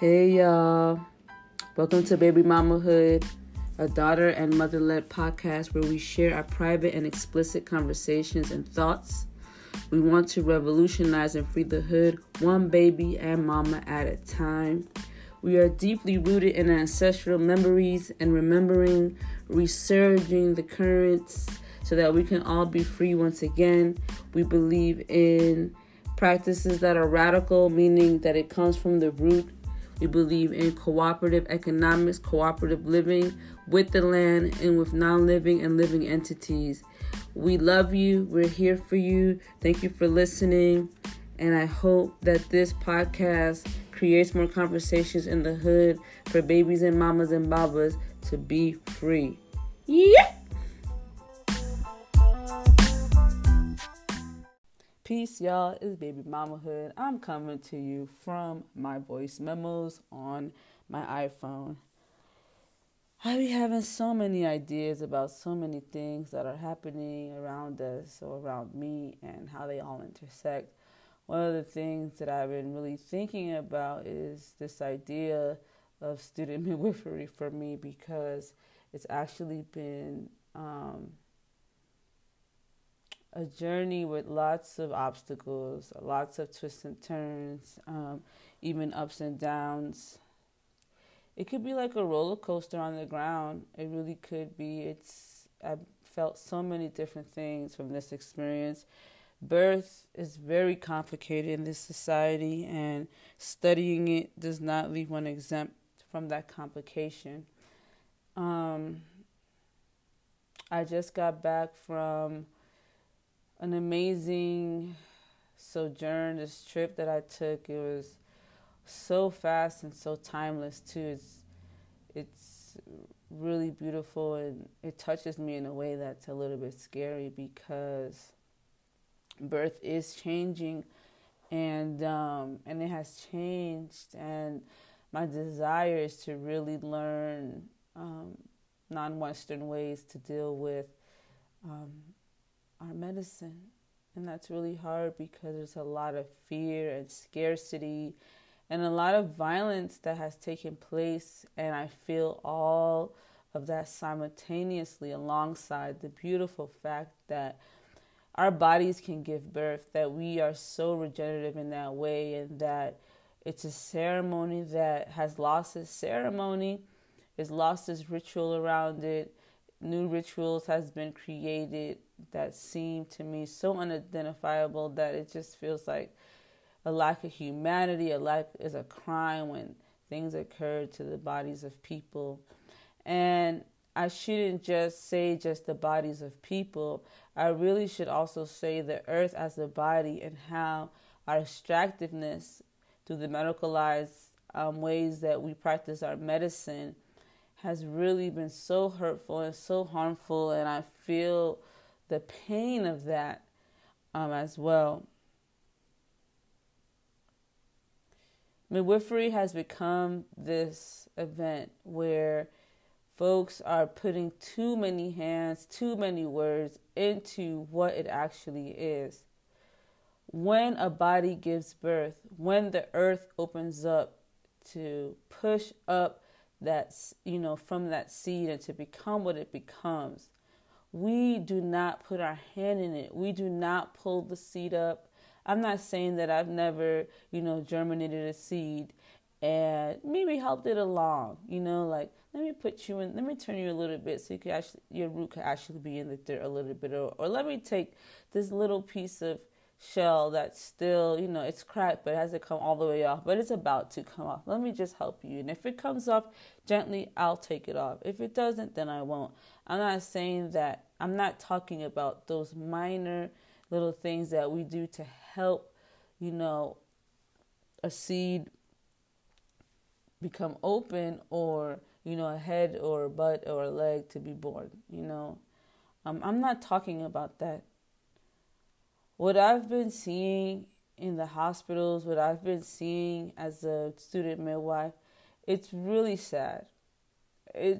Hey y'all, welcome to Baby Mama Hood, a daughter and mother-led podcast where we share our private and explicit conversations and thoughts. We want to revolutionize and free the hood, one baby and mama at a time. We are deeply rooted in our ancestral memories and remembering, resurging the currents so that we can all be free once again. We believe in practices that are radical, meaning that it comes from the root. We believe in cooperative economics, cooperative living with the land and with non-living and living entities. We love you. We're here for you. Thank you for listening. And I hope that this podcast creates more conversations in the hood for babies and mamas and babas to be free. Yeah. Peace, y'all. It's Baby Mama Hood. I'm coming to you from my voice memos on my iPhone. I be having so many ideas about so many things that are happening around us or around me and how they all intersect. One of the things that I've been really thinking about is this idea of student midwifery for me, because it's actually been a journey with lots of obstacles, lots of twists and turns, even ups and downs. It could be like a roller coaster on the ground. It really could be. I've felt so many different things from this experience. Birth is very complicated in this society, and studying it does not leave one exempt from that complication. I just got back from an amazing sojourn, this trip that I took. It was so fast and so timeless too. It's really beautiful, and it touches me in a way that's a little bit scary, because birth is changing, and it has changed, and my desire is to really learn non-Western ways to deal with our medicine. And that's really hard because there's a lot of fear and scarcity and a lot of violence that has taken place, and I feel all of that simultaneously alongside the beautiful fact that our bodies can give birth, that we are so regenerative in that way, and that it's a ceremony that has lost its ceremony, it's lost its ritual around it. New rituals has been created that seem to me so unidentifiable that it just feels like a lack of humanity, a lack is a crime when things occur to the bodies of people. And I shouldn't just say just the bodies of people. I really should also say the earth as a body, and how our extractiveness through the medicalized ways that we practice our medicine has really been so hurtful and so harmful. And I feel the pain of that as well. Midwifery has become this event where folks are putting too many hands, too many words into what it actually is. When a body gives birth, when the earth opens up to push up that, from that seed and to become what it becomes, we do not put our hand in it. We do not pull the seed up. I'm not saying that I've never, germinated a seed and maybe helped it along, like, let me put you in, let me turn you a little bit so you could actually, your root could actually be in the dirt a little bit, or let me take this little piece of shell that's still, it's cracked, but it hasn't come all the way off, but it's about to come off. Let me just help you. And if it comes off gently, I'll take it off. If it doesn't, then I won't. I'm not talking about those minor little things that we do to help, a seed become open, or a head or a butt or a leg to be born. I'm not talking about that. What I've been seeing in the hospitals, what I've been seeing as a student midwife, it's really sad. I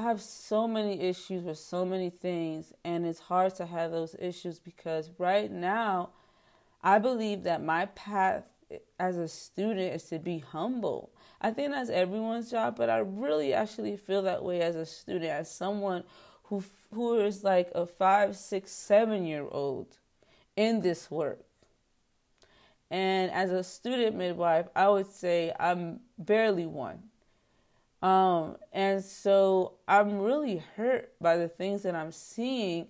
have so many issues with so many things, and it's hard to have those issues because right now I believe that my path as a student is to be humble. I think that's everyone's job, but I really actually feel that way as a student, as someone who is like a 5, 6, 7-year-old in this work. And as a student midwife, I would say I'm barely one. And so I'm really hurt by the things that I'm seeing,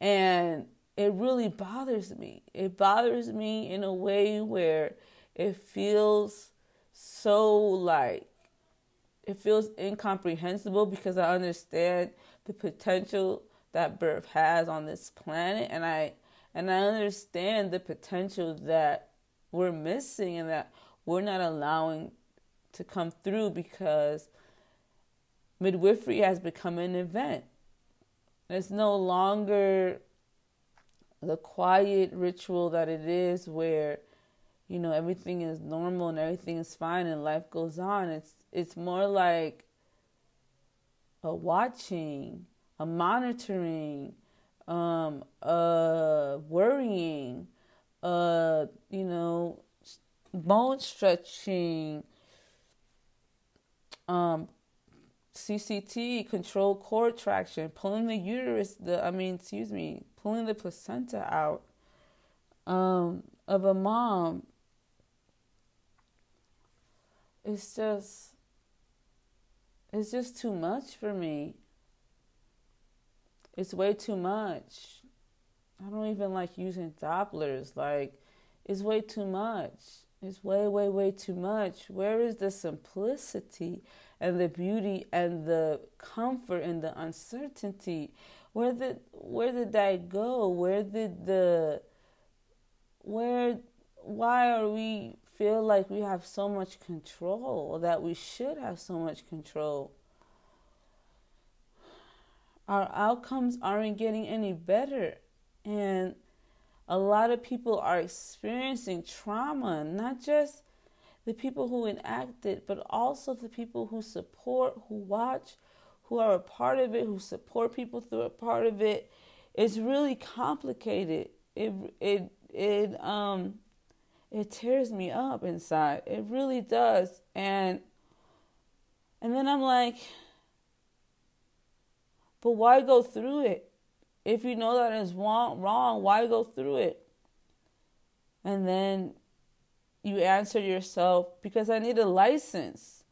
and it really bothers me. It bothers me in a way where it feels so like, it feels incomprehensible, because I understand the potential that birth has on this planet. And I understand the potential that we're missing and that we're not allowing to come through, because midwifery has become an event. It's no longer the quiet ritual that it is, where, you know, everything is normal and everything is fine and life goes on. It's more like a watching, a monitoring, worrying, you know, bone stretching, CCT, controlled cord traction, pulling the uterus, pulling the placenta out of a mom. It's just too much for me. It's way too much. I don't even like using Dopplers. Like, it's way too much. It's way, way, way too much. Where is the simplicity and the beauty and the comfort and the uncertainty? Where did that go? Why are we feel like we have so much control, or that we should have so much control? Our outcomes aren't getting any better, and a lot of people are experiencing trauma, not just the people who enact it, but also the people who support, who watch, who are a part of it, who support people through a part of it. It's really complicated. It tears me up inside. It really does. And then I'm like, but why go through it? If you know that it's wrong, why go through it? And then you answer yourself, because I need a license,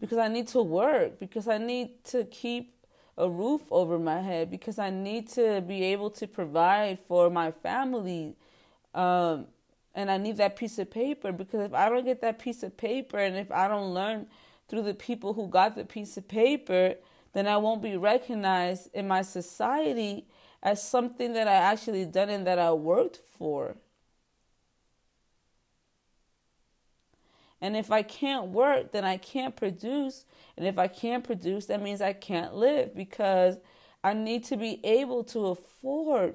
because I need to work, because I need to keep a roof over my head, because I need to be able to provide for my family. And I need that piece of paper, because if I don't get that piece of paper, and if I don't learn through the people who got the piece of paper, then I won't be recognized in my society as something that I actually done and that I worked for. And if I can't work, then I can't produce. And if I can't produce, that means I can't live, because I need to be able to afford.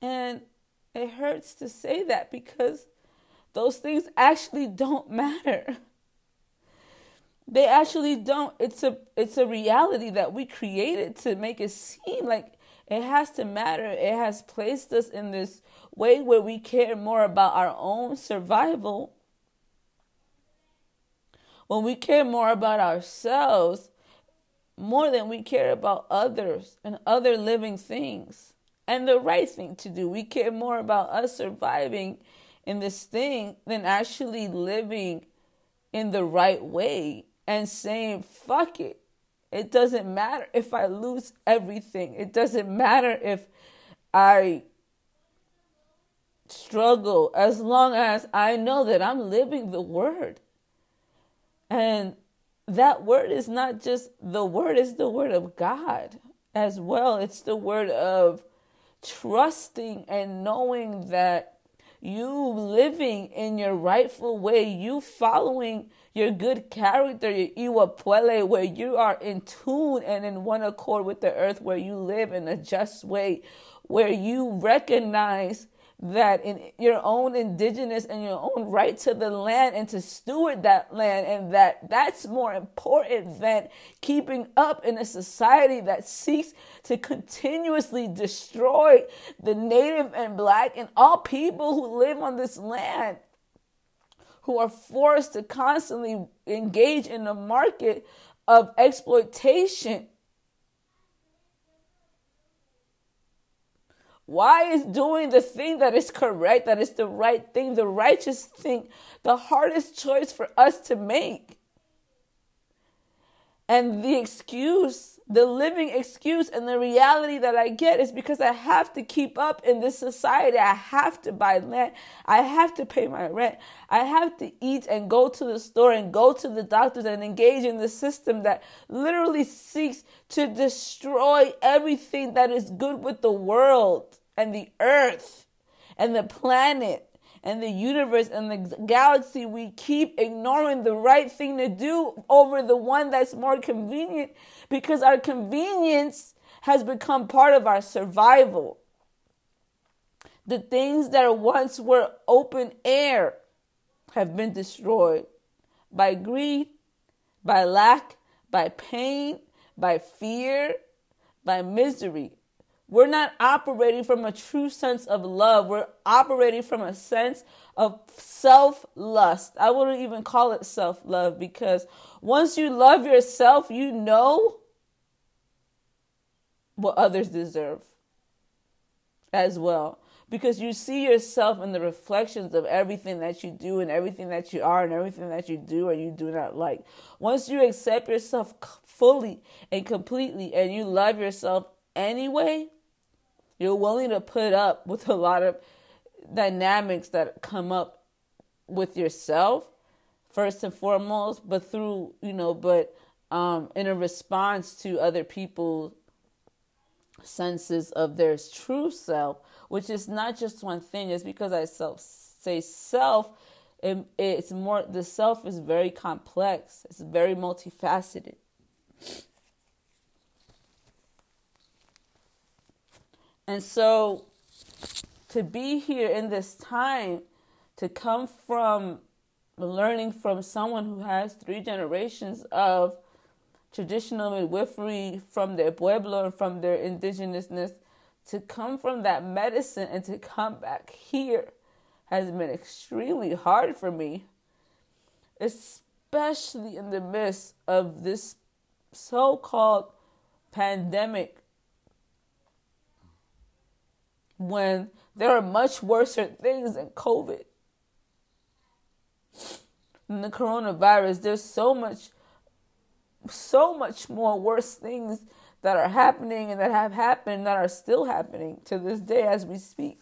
And it hurts to say that, because those things actually don't matter. They actually don't. It's a reality that we created to make it seem like it has to matter. It has placed us in this way where we care more about our own survival. When we care more about ourselves, more than we care about others and other living things. And the right thing to do. We care more about us surviving in this thing than actually living in the right way and saying, fuck it. It doesn't matter if I lose everything. It doesn't matter if I struggle, as long as I know that I'm living the word. And that word is not just the word, it's the word of God as well. It's the word of trusting and knowing that you living in your rightful way, you following your good character, your Iwa Puele, where you are in tune and in one accord with the earth, where you live in a just way, where you recognize that in your own indigenous and your own right to the land and to steward that land, and that's more important than keeping up in a society that seeks to continuously destroy the Native and Black and all people who live on this land, who are forced to constantly engage in the market of exploitation. Why is doing the thing that is correct, that is the right thing, the righteous thing, the hardest choice for us to make? And the excuse, the living excuse and the reality that I get is because I have to keep up in this society. I have to buy land. I have to pay my rent. I have to eat and go to the store and go to the doctors and engage in the system that literally seeks to destroy everything that is good with the world and the earth and the planet and the universe and the galaxy. We keep ignoring the right thing to do over the one that's more convenient, because our convenience has become part of our survival. The things that once were open air have been destroyed by greed, by lack, by pain, by fear, by misery. We're not operating from a true sense of love. We're operating from a sense of self-lust. I wouldn't even call it self-love, because once you love yourself, you know what others deserve as well. Because you see yourself in the reflections of everything that you do and everything that you are and everything that you do or you do not like. Once you accept yourself fully and completely and you love yourself anyway, you're willing to put up with a lot of dynamics that come up with yourself first and foremost, but through, in a response to other people's senses of their true self, which is not just one thing. It's because I say self, it's more, the self is very complex. It's very multifaceted. And so to be here in this time, to come from learning from someone who has 3 generations of traditional midwifery from their pueblo and from their indigenousness, to come from that medicine and to come back here has been extremely hard for me, especially in the midst of this so-called pandemic, when there are much worse things than COVID and the coronavirus. There's so much more worse things that are happening and that have happened, that are still happening to this day as we speak.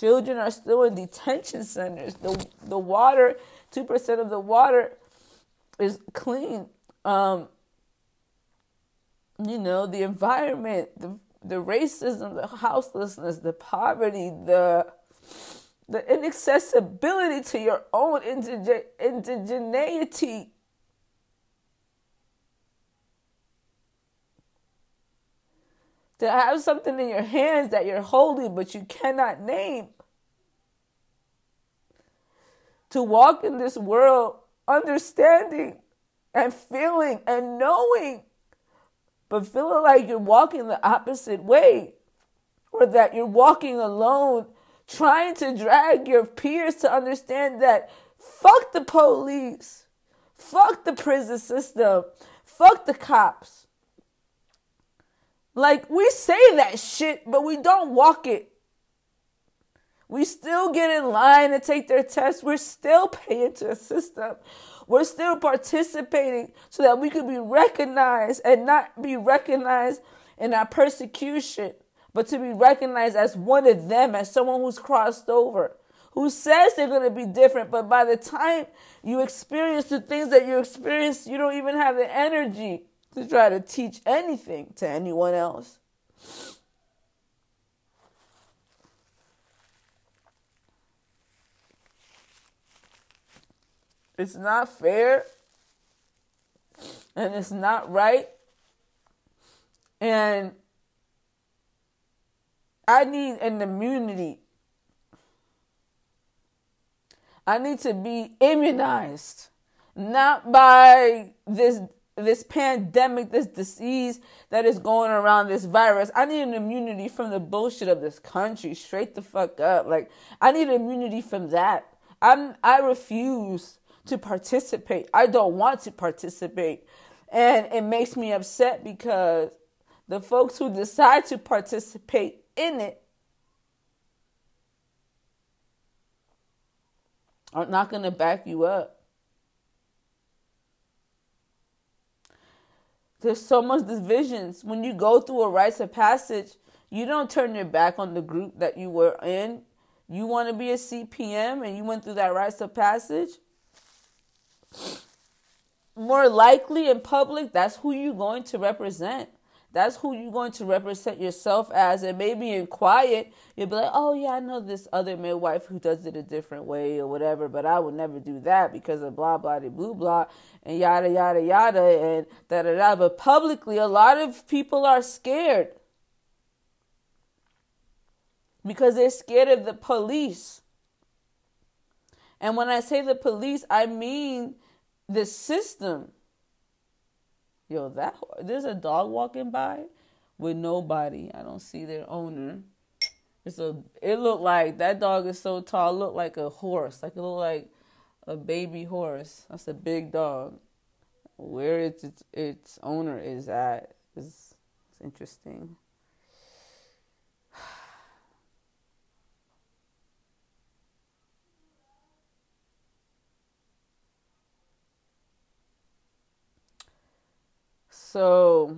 Children are still in detention centers. The water, 2% of the water is clean. The environment, the racism, the houselessness, the poverty, the inaccessibility to your own indigeneity. To have something in your hands that you're holding but you cannot name. To walk in this world understanding and feeling and knowing, but feeling like you're walking the opposite way, or that you're walking alone, trying to drag your peers to understand that fuck the police, fuck the prison system, fuck the cops. Like, we say that shit, but we don't walk it. We still get in line and take their tests. We're still paying to a system. We're still participating so that we could be recognized, and not be recognized in our persecution, but to be recognized as one of them, as someone who's crossed over, who says they're going to be different. But by the time you experience the things that you experience, you don't even have the energy to try to teach anything to anyone else. It's not fair, and it's not right, and I need an immunity. I need to be immunized, not by this pandemic, this disease that is going around, this virus. I need an immunity from the bullshit of this country, straight the fuck up. Like, I need immunity from that. I refuse to participate. I don't want to participate. And it makes me upset because the folks who decide to participate in it are not going to back you up. There's so much divisions. When you go through a rites of passage, you don't turn your back on the group that you were in. You want to be a CPM and you went through that rites of passage? More likely in public, that's who you're going to represent. That's who you're going to represent yourself as. And maybe in quiet, you'll be like, oh yeah, I know this other midwife who does it a different way or whatever, but I would never do that because of blah, blah, de blue, blah, and yada, yada, yada, and da, da, da. But publicly, a lot of people are scared because they're scared of the police. And when I say the police, I mean the system. Yo, there's a dog walking by with nobody. I don't see their owner. It looked like that dog is so tall. It looked like a horse. Like it looked like a baby horse. That's a big dog. Where its owner is at is interesting. So,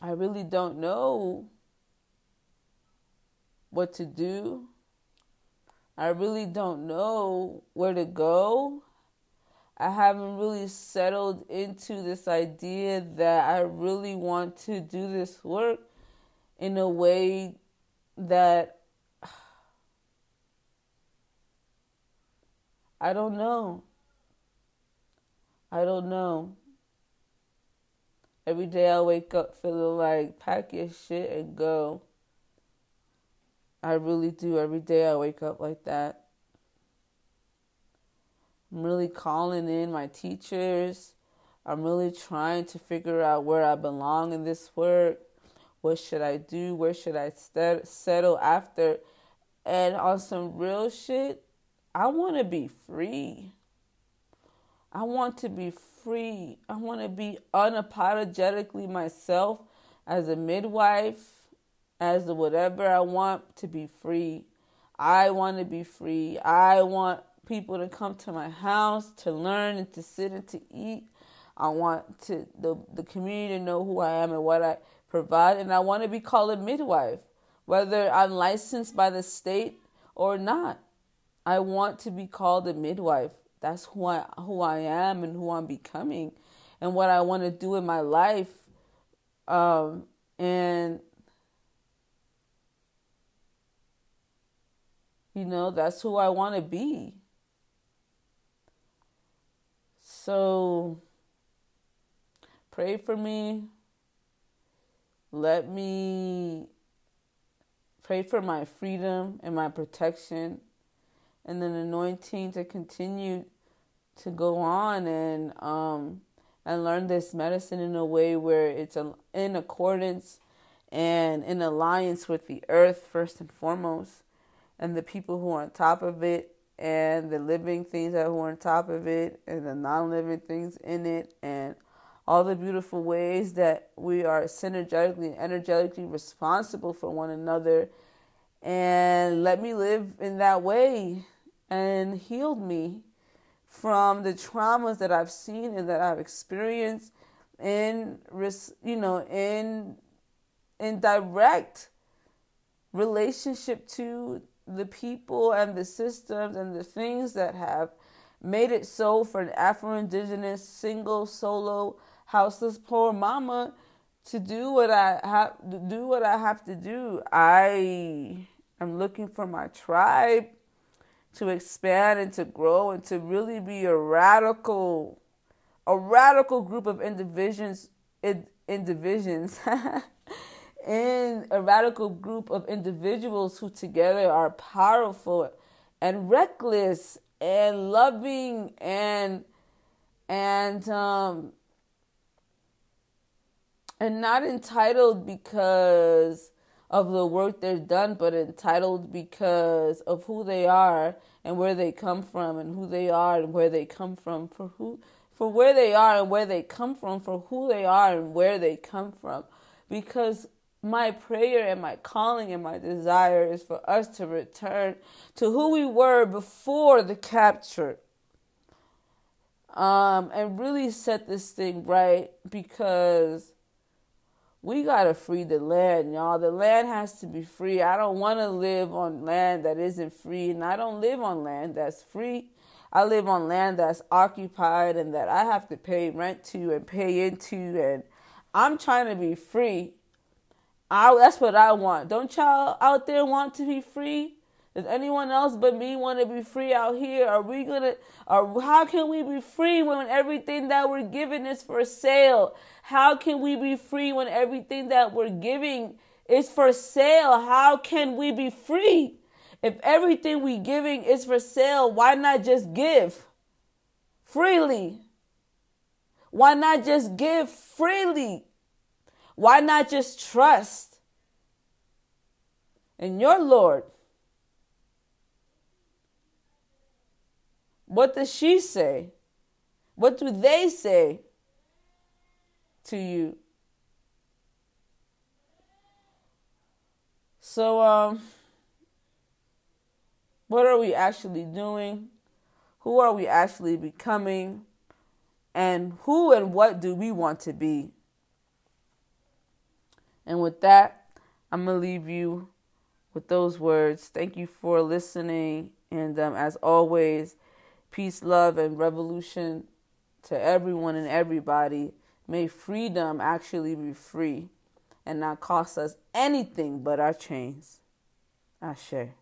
I really don't know what to do. I really don't know where to go. I haven't really settled into this idea that I really want to do this work in a way that I don't know. I don't know. Every day I wake up feeling like pack your shit and go. I really do. Every day I wake up like that. I'm really calling in my teachers. I'm really trying to figure out where I belong in this work. What should I do? Where should I settle after? And on some real shit, I want to be free. I want to be free. I want to be unapologetically myself as a midwife, as a whatever. I want to be free. I want to be free. I want people to come to my house to learn and to sit and to eat. I want the community to know who I am and what I provide. And I want to be called a midwife, whether I'm licensed by the state or not. I want to be called a midwife. That's who I am and who I'm becoming and what I want to do in my life. And, you know, that's who I want to be. So pray for me. Let me pray for my freedom and my protection. And an anointing to continue to go on and learn this medicine in a way where it's in accordance and in alliance with the earth first and foremost, and the people who are on top of it, and the living things that are on top of it, and the non-living things in it, and all the beautiful ways that we are synergetically and energetically responsible for one another. And let me live in that way and heal me from the traumas that I've seen and that I've experienced in direct relationship to the people and the systems and the things that have made it so for an Afro-Indigenous, single, solo, houseless, poor mama to do what I have to do. I am looking for my tribe to expand and to grow and to really be a radical a radical group of individuals who together are powerful and reckless and loving and not entitled because of the work they've done, but entitled because of who they are and where they come from, and who they are and where they come from, because my prayer and my calling and my desire is for us to return to who we were before the capture, and really set this thing right, because we gotta free the land, y'all. The land has to be free. I don't want to live on land that isn't free, and I don't live on land that's free. I live on land that's occupied and that I have to pay rent to and pay into, and I'm trying to be free. That's what I want. Don't y'all out there want to be free? Does anyone else but me want to be free out here? How can we be free when everything that we're giving is for sale? How can we be free when everything that we're giving is for sale? How can we be free? If everything we're giving is for sale, why not just give freely? Why not just give freely? Why not just trust in your Lord? What does she say? What do they say to you? So, what are we actually doing? Who are we actually becoming? And who and what do we want to be? And with that, I'm going to leave you with those words. Thank you for listening. And as always, peace, love, and revolution to everyone and everybody. May freedom actually be free and not cost us anything but our chains. Ashe.